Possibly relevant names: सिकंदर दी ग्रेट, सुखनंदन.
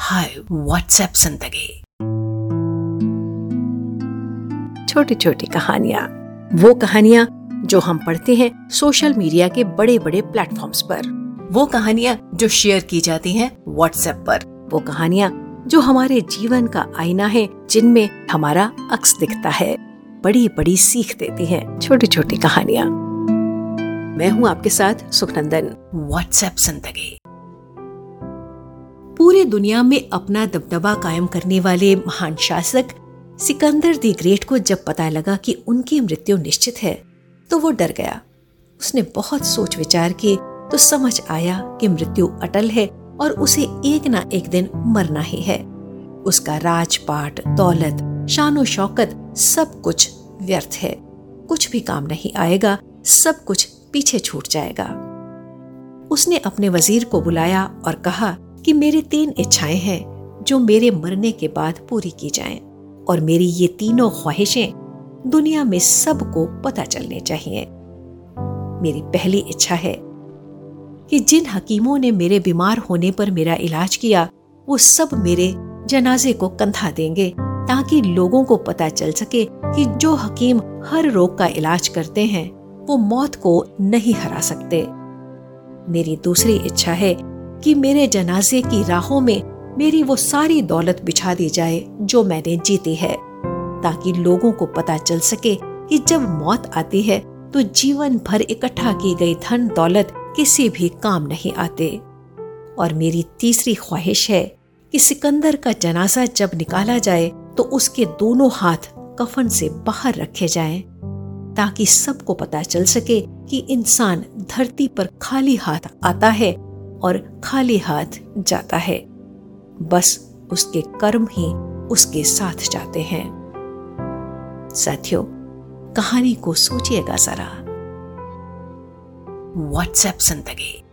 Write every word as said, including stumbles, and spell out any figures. हाय WhatsApp जिंदगी। छोटी छोटी कहानियां, वो कहानियां जो हम पढ़ते हैं सोशल मीडिया के बड़े बड़े प्लेटफॉर्म्स पर, वो कहानियां जो शेयर की जाती हैं व्हाट्सएप पर, वो कहानियां जो हमारे जीवन का आईना है जिनमें हमारा अक्स दिखता है, बड़ी बड़ी सीख देती हैं छोटी छोटी कहानियां। मैं हूँ आपके साथ सुखनंदन। व्हाट्सएप जिंदगी। पूरी दुनिया में अपना दबदबा कायम करने वाले महान शासक सिकंदर दी ग्रेट को जब पता लगा कि उनकी मृत्यु निश्चित है तो वो डर गया। उसने बहुत सोच विचार की तो समझ आया कि मृत्यु अटल है और उसे एक ना एक दिन मरना ही है। उसका राजपाट, दौलत, शानो शौकत सब कुछ व्यर्थ है, कुछ भी काम नहीं आएगा, सब कुछ पीछे छूट जाएगा। उसने अपने वजीर को बुलाया और कहा कि मेरी तीन इच्छाएं हैं जो मेरे मरने के बाद पूरी की जाएं और मेरी ये तीनों ख्वाहिशें दुनिया में सबको पता चलने चाहिए। मेरी पहली इच्छा है कि जिन हकीमों ने मेरे बीमार होने पर मेरा इलाज किया वो सब मेरे जनाजे को कंधा देंगे ताकि लोगों को पता चल सके कि जो हकीम हर रोग का इलाज करते हैं वो मौत को नहीं हरा सकते। मेरी दूसरी इच्छा है कि मेरे जनाजे की राहों में मेरी वो सारी दौलत बिछा दी जाए जो मैंने जीती है ताकि लोगों को पता चल सके कि जब मौत आती है तो जीवन भर इकट्ठा की गई धन दौलत किसी भी काम नहीं आते। और मेरी तीसरी ख्वाहिश है कि सिकंदर का जनाजा जब निकाला जाए तो उसके दोनों हाथ कफन से बाहर रखे जाएं ताकि सबको पता चल सके कि इंसान धरती पर खाली हाथ आता है और खाली हाथ जाता है, बस उसके कर्म ही उसके साथ जाते हैं। साथियों, कहानी को सोचिएगा जरा। व्हाट्सएप जिंदगी।